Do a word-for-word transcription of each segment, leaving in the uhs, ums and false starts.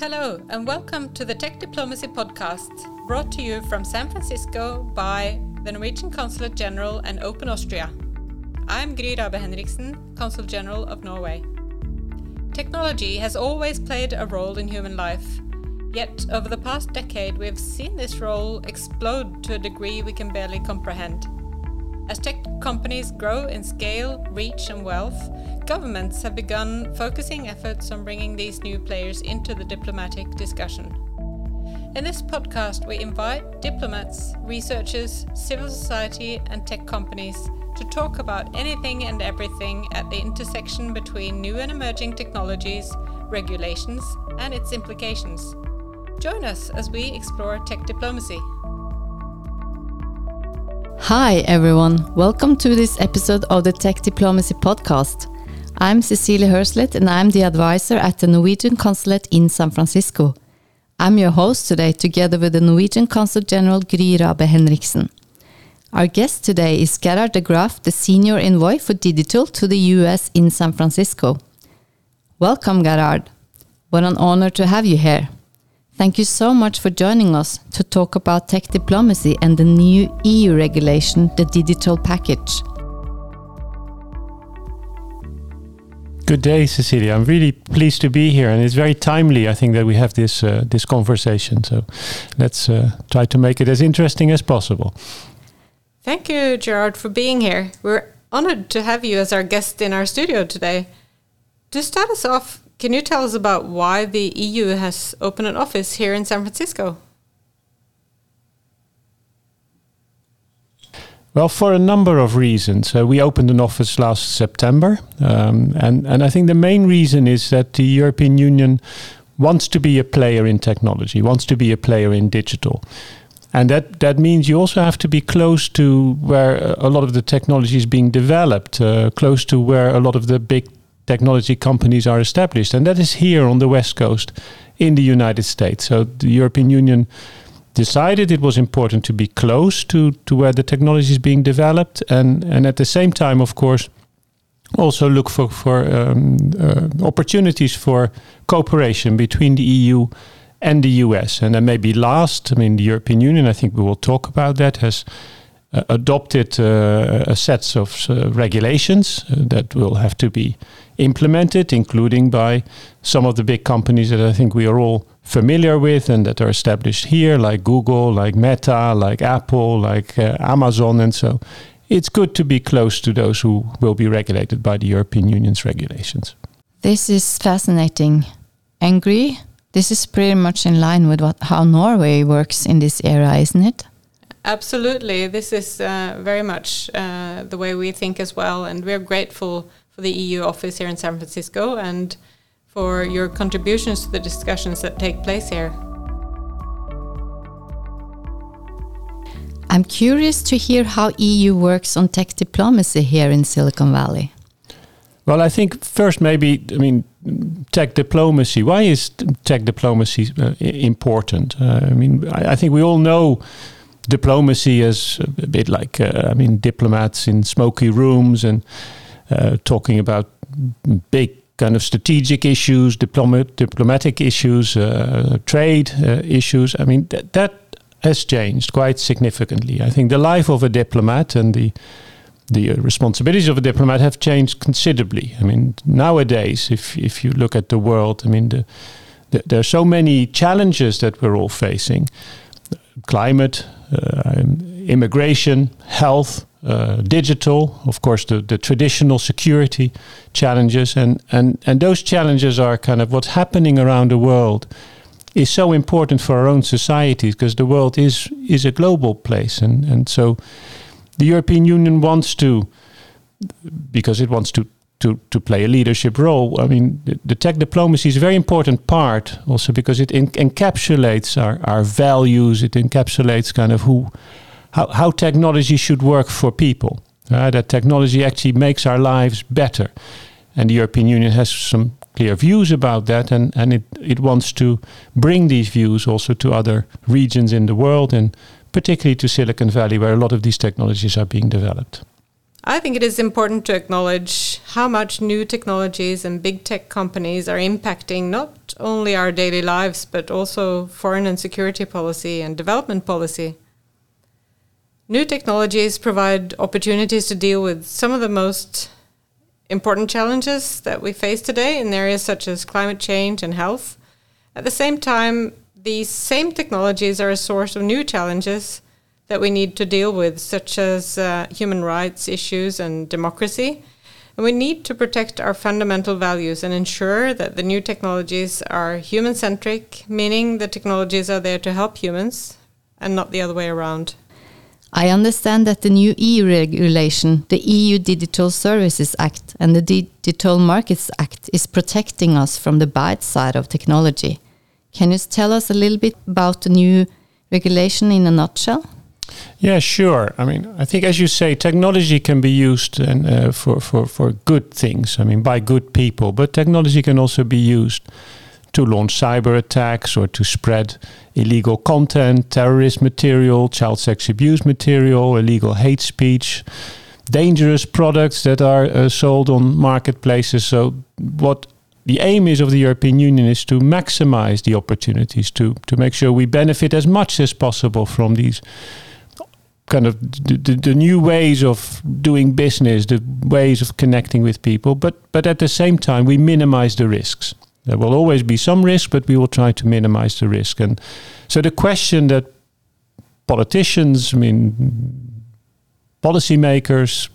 Hello and welcome to the Tech Diplomacy podcast, brought to you from San Francisco by the Norwegian Consulate General and Open Austria. I'm Gry Rabe Henriksen, Consul General of Norway. Technology has always played a role in human life, yet over the past decade we have seen this role explode to a degree we can barely comprehend. As tech companies grow in scale, reach and wealth, governments have begun focusing efforts on bringing these new players into the diplomatic discussion. In this podcast, we invite diplomats, researchers, civil society and tech companies to talk about anything and everything at the intersection between new and emerging technologies, regulations and its implications. Join us as we explore tech diplomacy. Hi everyone, welcome to this episode of the Tech Diplomacy podcast. I'm Cecilie Herslet and I'm the advisor at the Norwegian Consulate in San Francisco. I'm your host today together with the Norwegian Consul General Gry Rabe Henriksen. Our guest today is Gerard de Graaf, the Senior Envoy for Digital to the U S in San Francisco. Welcome Gerard, what an honor to have you here. Thank you so much for joining us to talk about tech diplomacy and the new E U regulation, the Digital Package. Good day, Cecilia. I'm really pleased to be here, and it's very timely, I think, that we have this uh, this conversation. So let's uh, try to make it as interesting as possible. Thank you, Gerard, for being here. We're honored to have you as our guest in our studio today. To start us off, can you tell us about why the E U has opened an office here in San Francisco? Well, for a number of reasons. Uh, we opened an office last September. Um, and, and I think the main reason is that the European Union wants to be a player in technology, wants to be a player in digital. And that, that means you also have to be close to where a lot of the technology is being developed, uh, close to where a lot of the big technology companies are established, and that is here on the West Coast in the United States. So the European Union decided it was important to be close to, to where the technology is being developed, and, and at the same time, of course, also look for, for um, uh, opportunities for cooperation between the E U and the U S. And then maybe last, I mean, the European Union, I think we will talk about that, has uh, adopted uh, a set of uh, regulations uh, that will have to be implemented, including by some of the big companies that I think we are all familiar with and that are established here, like Google, like Meta, like Apple, like uh, Amazon, and so it's good to be close to those who will be regulated by the European Union's regulations. This is fascinating. And Gry, this is pretty much in line with what how Norway works in this era, isn't it? Absolutely. This is uh, very much uh, the way we think as well, and we're grateful the E U office here in San Francisco and for your contributions to the discussions that take place here. I'm curious to hear how E U works on tech diplomacy here in Silicon Valley. Well, I think first maybe, I mean, tech diplomacy. Why is tech diplomacy uh, important? Uh, I mean, I, I think we all know diplomacy is a bit like, uh, I mean, diplomats in smoky rooms and Uh, talking about big kind of strategic issues, diplomat, diplomatic issues, uh, trade uh, issues. I mean, th- that has changed quite significantly. I think the life of a diplomat and the the responsibilities of a diplomat have changed considerably. I mean, nowadays, if if you look at the world, I mean, the, the, there are so many challenges that we're all facing. Climate, uh, immigration, health, Uh, digital, of course, the, the traditional security challenges, and, and, and those challenges are kind of what's happening around the world is so important for our own societies, because the world is is a global place, and, and so the European Union wants to, because it wants to, to, to play a leadership role. I mean, the, the tech diplomacy is a very important part also because it en- encapsulates our, our values, it encapsulates kind of who How, how technology should work for people, uh, that technology actually makes our lives better. And the European Union has some clear views about that, and, and it, it wants to bring these views also to other regions in the world, and particularly to Silicon Valley, where a lot of these technologies are being developed. I think it is important to acknowledge how much new technologies and big tech companies are impacting not only our daily lives, but also foreign and security policy and development policy. New technologies provide opportunities to deal with some of the most important challenges that we face today in areas such as climate change and health. At the same time, these same technologies are a source of new challenges that we need to deal with, such as uh, human rights issues and democracy. And we need to protect our fundamental values and ensure that the new technologies are human-centric, meaning the technologies are there to help humans and not the other way around. I understand that the new E U regulation, the E U Digital Services Act and the Digital Markets Act, is protecting us from the bad side of technology. Can you tell us a little bit about the new regulation in a nutshell? Yeah, sure. I mean, I think, as you say, technology can be used and, uh, for, for, for good things, I mean, by good people, but technology can also be used to launch cyber attacks or to spread illegal content, terrorist material, child sex abuse material, illegal hate speech, dangerous products that are uh, sold on marketplaces. So what the aim is of the European Union is to maximize the opportunities, to, to make sure we benefit as much as possible from these kind of the, the new ways of doing business, the ways of connecting with people. But, but at the same time, we minimize the risks. There will always be some risk, but we will try to minimize the risk. And so the question that politicians, I mean, policymakers,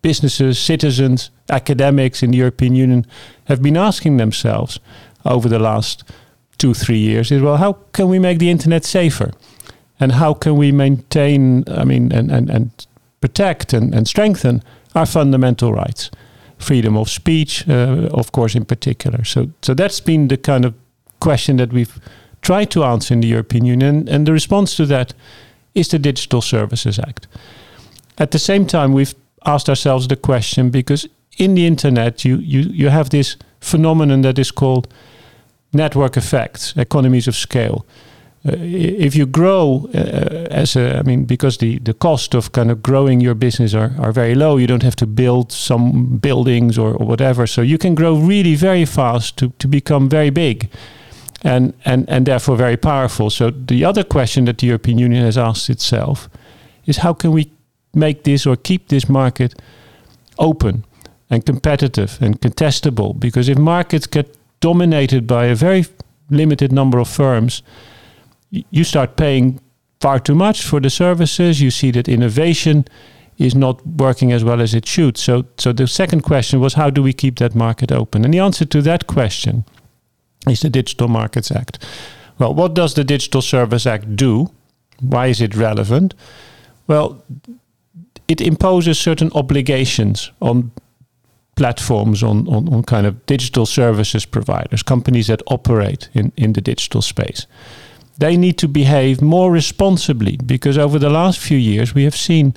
businesses, citizens, academics in the European Union have been asking themselves over the last two, three years is, well, how can we make the internet safer? And how can we maintain, I mean, and, and, and protect and, and strengthen our fundamental rights? Freedom of speech, uh, of course, in particular. So so that's been the kind of question that we've tried to answer in the European Union. And, and the response to that is the Digital Services Act. At the same time, we've asked ourselves the question, because in the internet, you you, you have this phenomenon that is called network effects, economies of scale. Uh, if you grow uh, as a, I mean, because the, the cost of kind of growing your business are, are very low, you don't have to build some buildings or, or whatever. So you can grow really very fast to, to become very big and, and, and therefore very powerful. So the other question that the European Union has asked itself is, how can we make this or keep this market open and competitive and contestable? Because if markets get dominated by a very limited number of firms, you start paying far too much for the services. You see that innovation is not working as well as it should. So so the second question was, how do we keep that market open? And the answer to that question is the Digital Markets Act. Well, what does the Digital Service Act do? Why is it relevant? Well, it imposes certain obligations on platforms, on, on, on kind of digital services providers, companies that operate in, in the digital space. They need to behave more responsibly, because over the last few years we have seen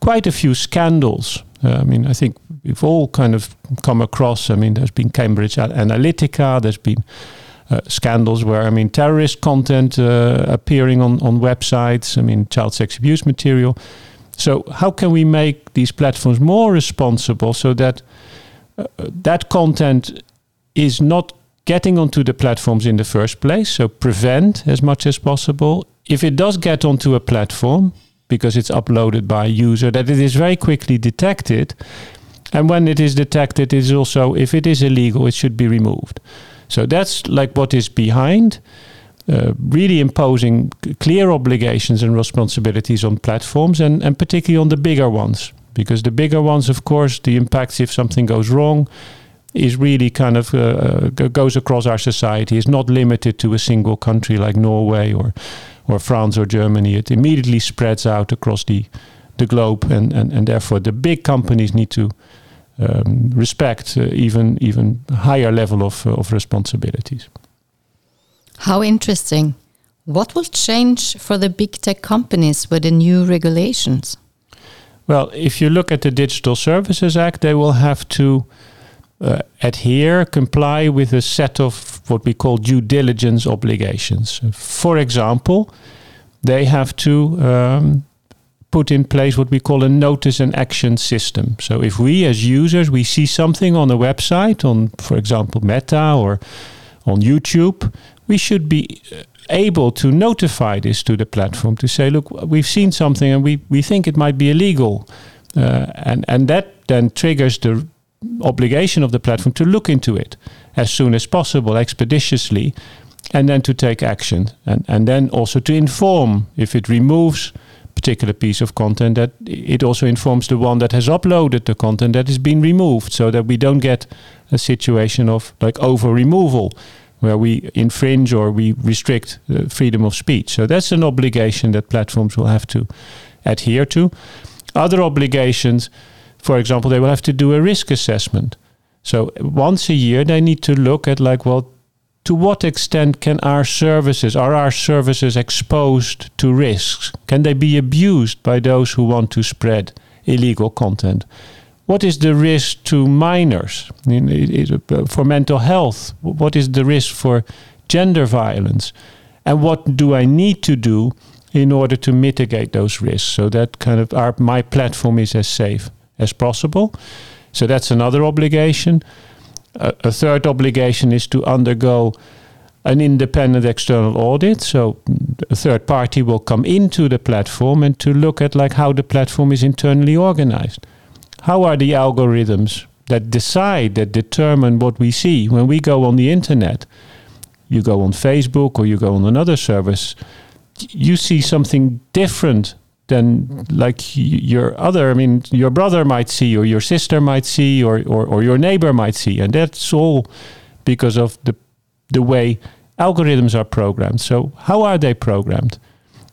quite a few scandals. Uh, I mean, I think we've all kind of come across, I mean, there's been Cambridge Analytica, there's been uh, scandals where, I mean, terrorist content uh, appearing on, on websites, I mean, child sex abuse material. So how can we make these platforms more responsible so that uh, that content is not getting onto the platforms in the first place? So prevent as much as possible. If it does get onto a platform, because it's uploaded by a user, that it is very quickly detected. And when it is detected, it is also, if it is illegal, it should be removed. So that's like what is behind, uh, really imposing clear obligations and responsibilities on platforms, and, and particularly on the bigger ones. Because the bigger ones, of course, the impacts if something goes wrong is really kind of uh, goes across our society. It's not limited to a single country like Norway or or France or Germany. It immediately spreads out across the the globe, and and, and therefore the big companies need to um, respect uh, even even higher level of uh, of responsibilities. How interesting! What will change for the big tech companies with the new regulations? Well, if you look at the Digital Services Act, they will have to Uh, adhere, comply with a set of what we call due diligence obligations. For example, they have to um, put in place what we call a notice and action system. So if we as users, we see something on a website, on, for example, Meta or on YouTube, we should be able to notify this to the platform to say, look, we've seen something and we, we think it might be illegal. Uh, and, and that then triggers the obligation of the platform to look into it as soon as possible, expeditiously, and then to take action. And, and then also to inform if it removes particular piece of content, that it also informs the one that has uploaded the content that is being removed, so that we don't get a situation of like over removal where we infringe or we restrict uh, freedom of speech. So that's an obligation that platforms will have to adhere to. Other obligations, for example, they will have to do a risk assessment. So once a year they need to look at like, well, to what extent can our services, are our services exposed to risks? Can they be abused by those who want to spread illegal content? What is the risk to minors, for mental health? What is the risk for gender violence? And what do I need to do in order to mitigate those risks so that kind of our, my platform is as safe as possible? So that's another obligation. A third obligation is to undergo an independent external audit. So a third party will come into the platform and to look at like how the platform is internally organized. How are the algorithms that decide, that determine what we see when we go on the internet? You go on Facebook or you go on another service, you see something different than like your other, I mean, your brother might see, or your sister might see, or, or, or your neighbor might see. And that's all because of the the way algorithms are programmed. So how are they programmed?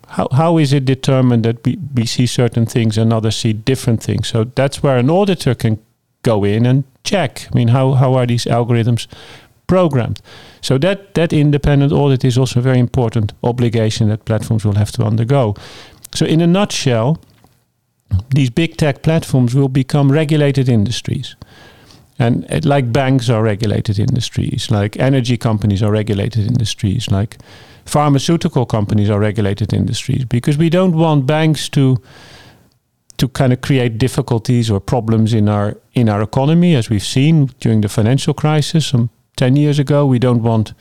How How is it determined that we, we see certain things and others see different things? So that's where an auditor can go in and check. I mean, how, how are these algorithms programmed? So that, that independent audit is also a very important obligation that platforms will have to undergo. So in a nutshell, these big tech platforms will become regulated industries. And it, like banks are regulated industries, like energy companies are regulated industries, like pharmaceutical companies are regulated industries, because we don't want banks to to kind of create difficulties or problems in our in our economy, as we've seen during the financial crisis some ten years ago. We don't want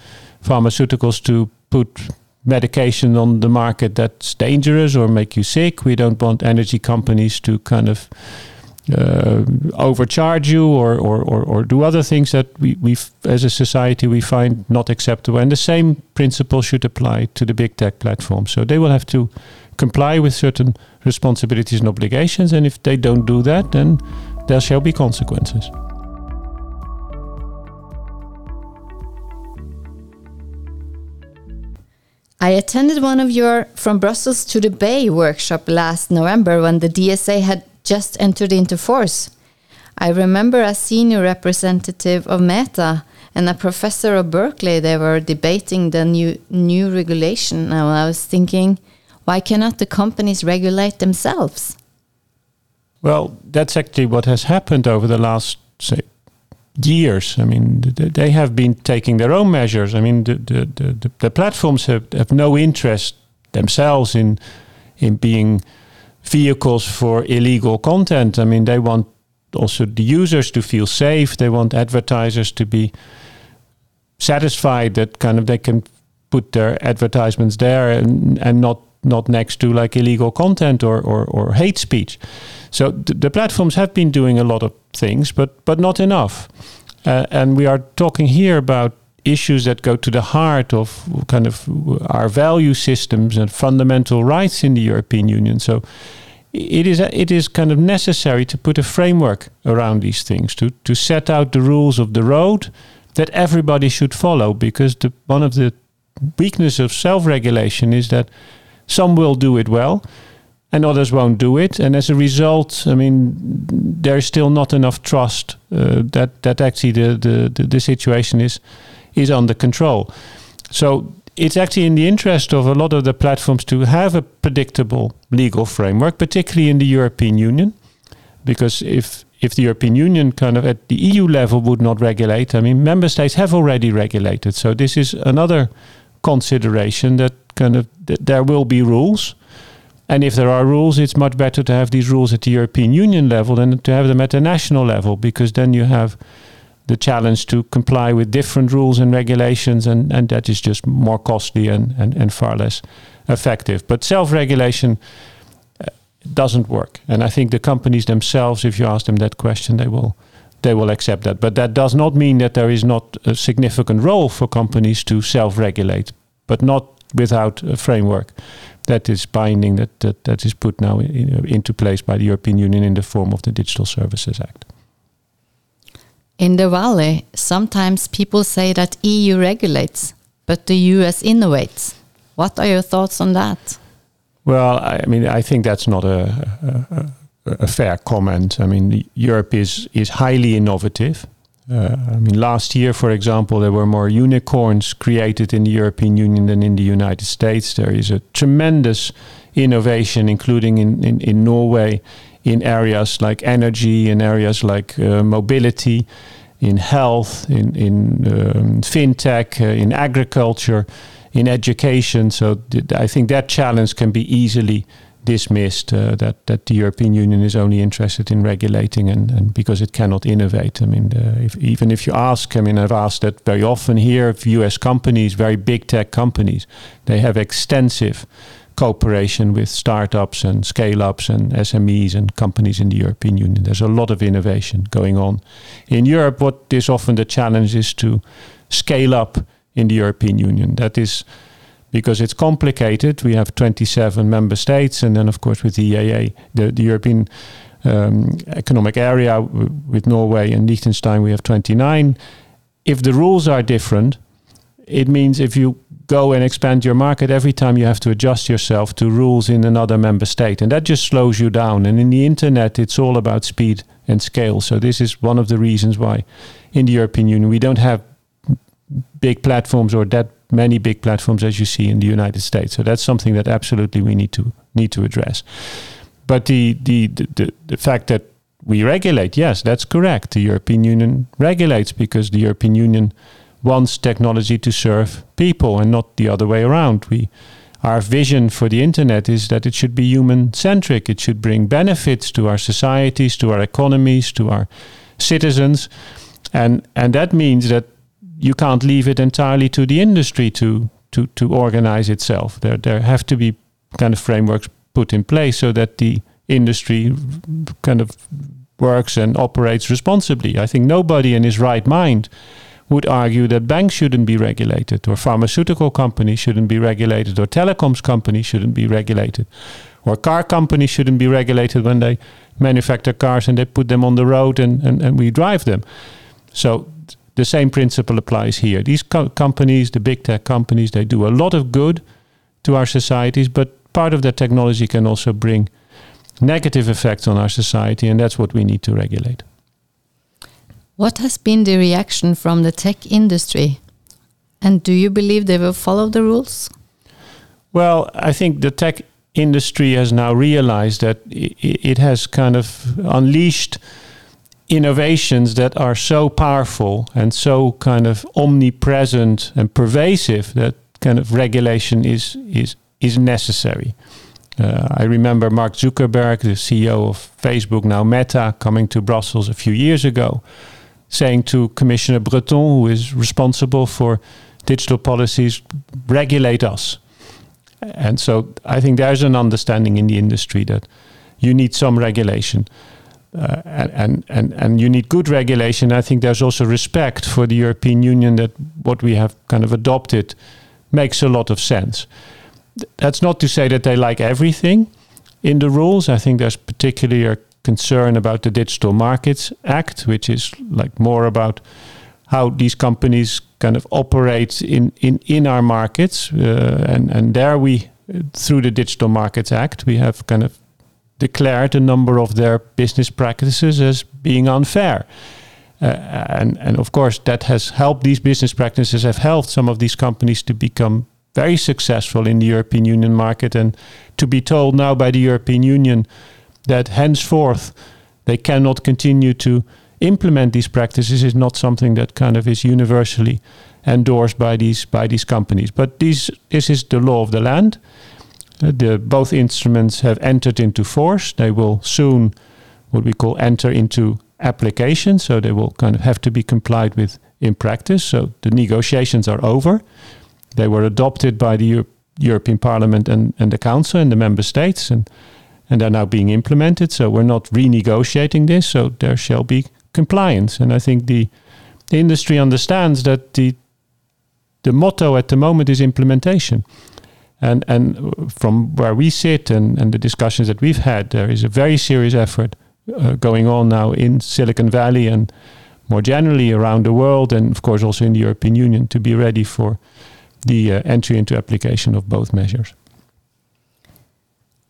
pharmaceuticals to put medication on the market that's dangerous or make you sick. We don't want energy companies to kind of uh, overcharge you or, or or or do other things that we we as a society we find not acceptable. And the same principle should apply to the big tech platforms. So they will have to comply with certain responsibilities and obligations. And if they don't do that, then there shall be consequences. I attended one of your From Brussels to the Bay workshop last November when the D S A had just entered into force. I remember a senior representative of Meta and a professor of Berkeley, they were debating the new, new regulation. Now I was thinking, why cannot the companies regulate themselves? Well, that's actually what has happened over the last, say, years. I mean, they have been taking their own measures. I mean, the the the, the platforms have, have no interest themselves in in being vehicles for illegal content. I mean, they want also the users to feel safe. They want advertisers to be satisfied that kind of they can put their advertisements there and and not not next to like illegal content or or, or hate speech. So th- the platforms have been doing a lot of things, but but not enough. Uh, and we are talking here about issues that go to the heart of kind of our value systems and fundamental rights in the European Union. So it is it is kind of necessary to put a framework around these things, to to set out the rules of the road that everybody should follow, because the one of the weaknesses of self-regulation is that some will do it well and others won't do it. And as a result, I mean, there's still not enough trust uh, that, that actually the, the, the, the situation is is under control. So it's actually in the interest of a lot of the platforms to have a predictable legal framework, particularly in the European Union, because if if the European Union kind of at the E U level would not regulate, I mean, member states have already regulated. So this is another consideration that kind of th- there will be rules. And if there are rules, it's much better to have these rules at the European Union level than to have them at the national level, because then you have the challenge to comply with different rules and regulations, and, and that is just more costly and, and, and far less effective. But self-regulation doesn't work. And I think the companies themselves, if you ask them that question, they will they will accept that. But that does not mean that there is not a significant role for companies to self-regulate, but not without a framework that is binding, that that, that is put now in, into place by the European Union in the form of the Digital Services Act. In the Valley, sometimes people say that E U regulates, but the U S innovates. What are your thoughts on that? Well, I mean, I think that's not a, a, a fair comment. I mean, Europe is, is highly innovative. Uh, I mean, last year, for example, there were more unicorns created in the European Union than in the United States. There is a tremendous innovation, including in, in, in Norway, in areas like energy, in areas like uh, mobility, in health, in, in um, fintech, uh, in agriculture, in education. So th- I think that challenge can be easily dismissed, uh, that, that the European Union is only interested in regulating and, and because it cannot innovate. I mean, uh, if, even if you ask, I mean, I've asked that very often here, if U S companies, very big tech companies, they have extensive cooperation with startups and scale-ups and S M Es and companies in the European Union. There's a lot of innovation going on. In Europe, what is often the challenge is to scale up in the European Union. That is because it's complicated. We have twenty-seven member states, and then of course with the E E A, the, the European um, Economic Area, w- with Norway and Liechtenstein, we have twenty-nine. If the rules are different, it means if you go and expand your market, every time you have to adjust yourself to rules in another member state, and that just slows you down. And in the internet, it's all about speed and scale. So this is one of the reasons why in the European Union we don't have big platforms or that many big platforms as you see in the United States. So that's something that absolutely we need to need to address. But the the the, the, the fact that we regulate, yes, that's correct. The European Union regulates because the European Union wants technology to serve people and not the other way around. We, our vision for the internet is that it should be human-centric. It should bring benefits to our societies, to our economies, to our citizens. And and that means that you can't leave it entirely to the industry to to, to organize itself. There, there have to be kind of frameworks put in place so that the industry kind of works and operates responsibly. I think nobody in his right mind would argue that banks shouldn't be regulated, or pharmaceutical companies shouldn't be regulated, or telecoms companies shouldn't be regulated, or car companies shouldn't be regulated when they manufacture cars and they put them on the road and, and, and we drive them. So the same principle applies here. These co- companies, the big tech companies, they do a lot of good to our societies, but part of that technology can also bring negative effects on our society, and that's what we need to regulate. What has been the reaction from the tech industry? And do you believe they will follow the rules? Well, I think the tech industry has now realized that it has kind of unleashed innovations that are so powerful and so kind of omnipresent and pervasive that kind of regulation is, is, is necessary. Uh, I remember Mark Zuckerberg, the C E O of Facebook, now Meta, coming to Brussels a few years ago, saying to Commissioner Breton, who is responsible for digital policies, regulate us. And so I think there's an understanding in the industry that you need some regulation uh, and, and, and you need good regulation. I think there's also respect for the European Union that what we have kind of adopted makes a lot of sense. That's not to say that they like everything in the rules. I think there's particularly a concern about the Digital Markets Act, which is like more about how these companies kind of operate in, in, in our markets. Uh, and, and there we, through the Digital Markets Act, we have kind of declared a number of their business practices as being unfair. Uh, and, and of course, that has helped these business practices have helped some of these companies to become very successful in the European Union market, and to be told now by the European Union that henceforth they cannot continue to implement these practices is not something that kind of is universally endorsed by these by these companies. But these, this is the law of the land. Uh, the, both instruments have entered into force. They will soon, what we call, enter into application. So they will kind of have to be complied with in practice. So the negotiations are over. They were adopted by the Euro- European Parliament and, and the Council and the Member States, and, and they're now being implemented. So we're not renegotiating this. So there shall be compliance. And I think the industry understands that the the motto at the moment is implementation. And and from where we sit and, and the discussions that we've had, there is a very serious effort uh, going on now in Silicon Valley and more generally around the world, and of course also in the European Union, to be ready for the uh, entry into application of both measures.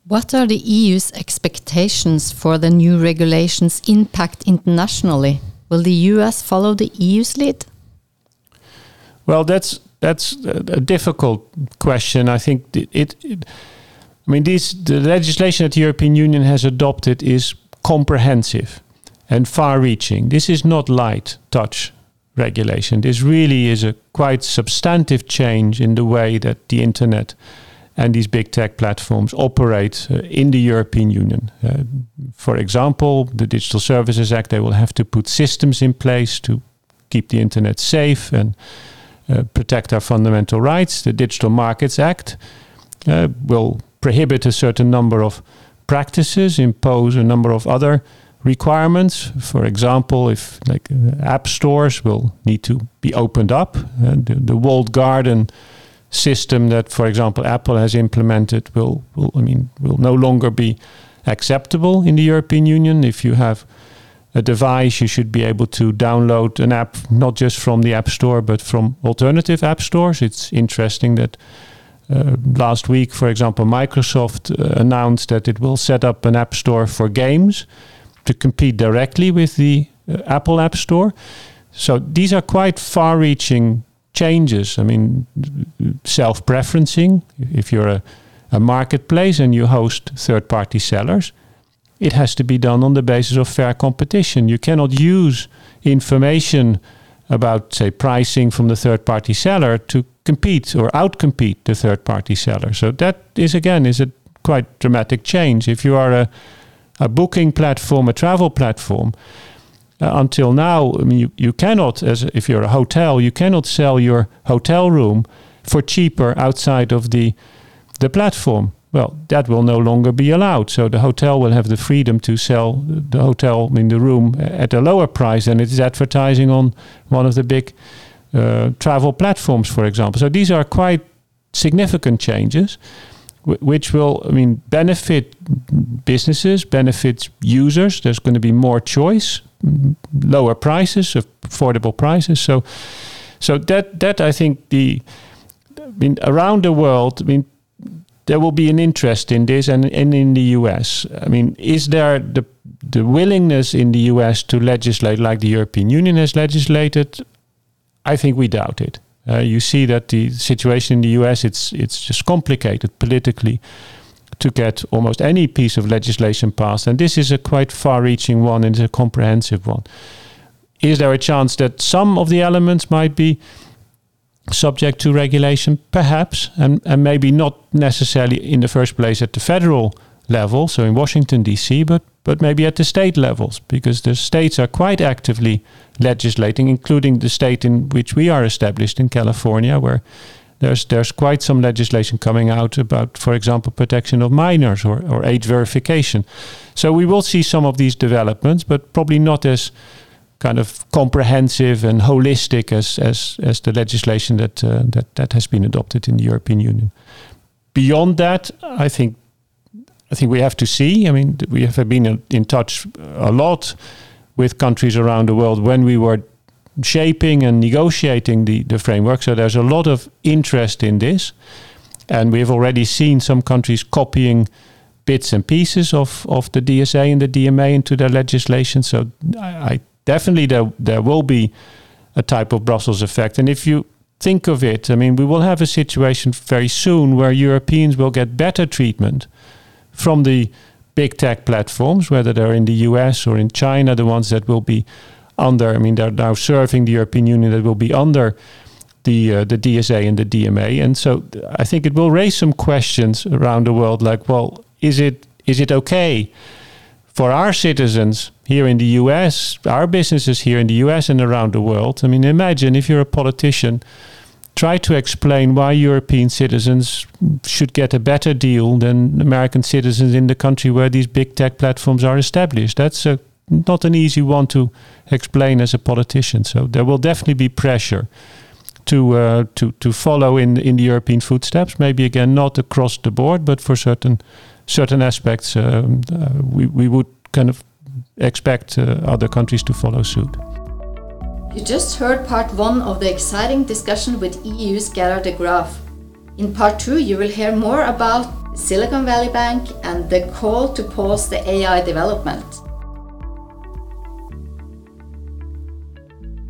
What are the E U's expectations for the new regulations' impact internationally? Will the U S follow the E U's lead? Well, that's that's a difficult question. I think it, it, it. I mean, these the legislation that the European Union has adopted is comprehensive and far-reaching. This is not light touch regulation. This really is a quite substantive change in the way that the internet and these big tech platforms operate uh, in the European Union. Uh, for example, the Digital Services Act, they will have to put systems in place to keep the internet safe and uh, protect our fundamental rights. The Digital Markets Act uh, will prohibit a certain number of practices, impose a number of other requirements. For example, if like uh, app stores will need to be opened up, uh, the, the walled garden system that, for example, Apple has implemented will, will, I mean, will no longer be acceptable in the European Union. If you have a device, you should be able to download an app not just from the App Store but from alternative app stores. It's interesting that uh, last week, for example, Microsoft uh, announced that it will set up an app store for games to compete directly with the uh, Apple App Store. So these are quite far-reaching changes. I mean, self-preferencing. If you're a, a marketplace and you host third-party sellers, it has to be done on the basis of fair competition. You cannot use information about, say, pricing from the third-party seller to compete or out-compete the third-party seller. So that is, again, is a quite dramatic change. If you are a, a booking platform, a travel platform, Uh, until now, I mean, you, you cannot, as if you're a hotel, you cannot sell your hotel room for cheaper outside of the the platform. Well, that will no longer be allowed. So the hotel will have the freedom to sell the hotel, I mean, the room at a lower price than it is advertising on one of the big uh, travel platforms, for example. So these are quite significant changes, which will, I mean, benefit businesses, benefit users. There's going to be more choice, lower prices, affordable prices. So, so that that I think the, I mean, around the world, I mean, there will be an interest in this, and, and in the U S. I mean, is there the the willingness in the U S to legislate like the European Union has legislated? I think we doubt it. Uh, you see that the situation in the U S, it's it's just complicated politically to get almost any piece of legislation passed. And this is a quite far-reaching one, and it's a comprehensive one. Is there a chance that some of the elements might be subject to regulation? Perhaps, and, and maybe not necessarily in the first place at the federal level, so in Washington, D C, but, but maybe at the state levels, because the states are quite actively legislating, including the state in which we are established in California, where there's there's quite some legislation coming out about, for example, protection of minors or, or age verification. So we will see some of these developments, but probably not as kind of comprehensive and holistic as as, as the legislation that, uh, that that has been adopted in the European Union. Beyond that, I think I think we have to see. I mean, we have been in touch a lot with countries around the world when we were shaping and negotiating the, the framework. So there's a lot of interest in this. And we've already seen some countries copying bits and pieces of, of the D S A and the D M A into their legislation. So I, I definitely there, there will be a type of Brussels effect. And if you think of it, I mean, we will have a situation very soon where Europeans will get better treatment from the big tech platforms, whether they're in the U S or in China, the ones that will be under, I mean, they're now serving the European Union, that will be under the uh, the D S A and the D M A. And so I think it will raise some questions around the world, like, well, is it is it okay for our citizens here in the U S, our businesses here in the U S and around the world? I mean, imagine if you're a politician, try to explain why European citizens should get a better deal than American citizens in the country where these big tech platforms are established. That's a, not an easy one to explain as a politician. So there will definitely be pressure to uh, to to follow in in the European footsteps. Maybe again not across the board, but for certain. Certain aspects, um, uh, we, we would kind of expect uh, other countries to follow suit. You just heard part one of the exciting discussion with E U's Gerard de Graaf. In part two, you will hear more about Silicon Valley Bank and the call to pause the A I development.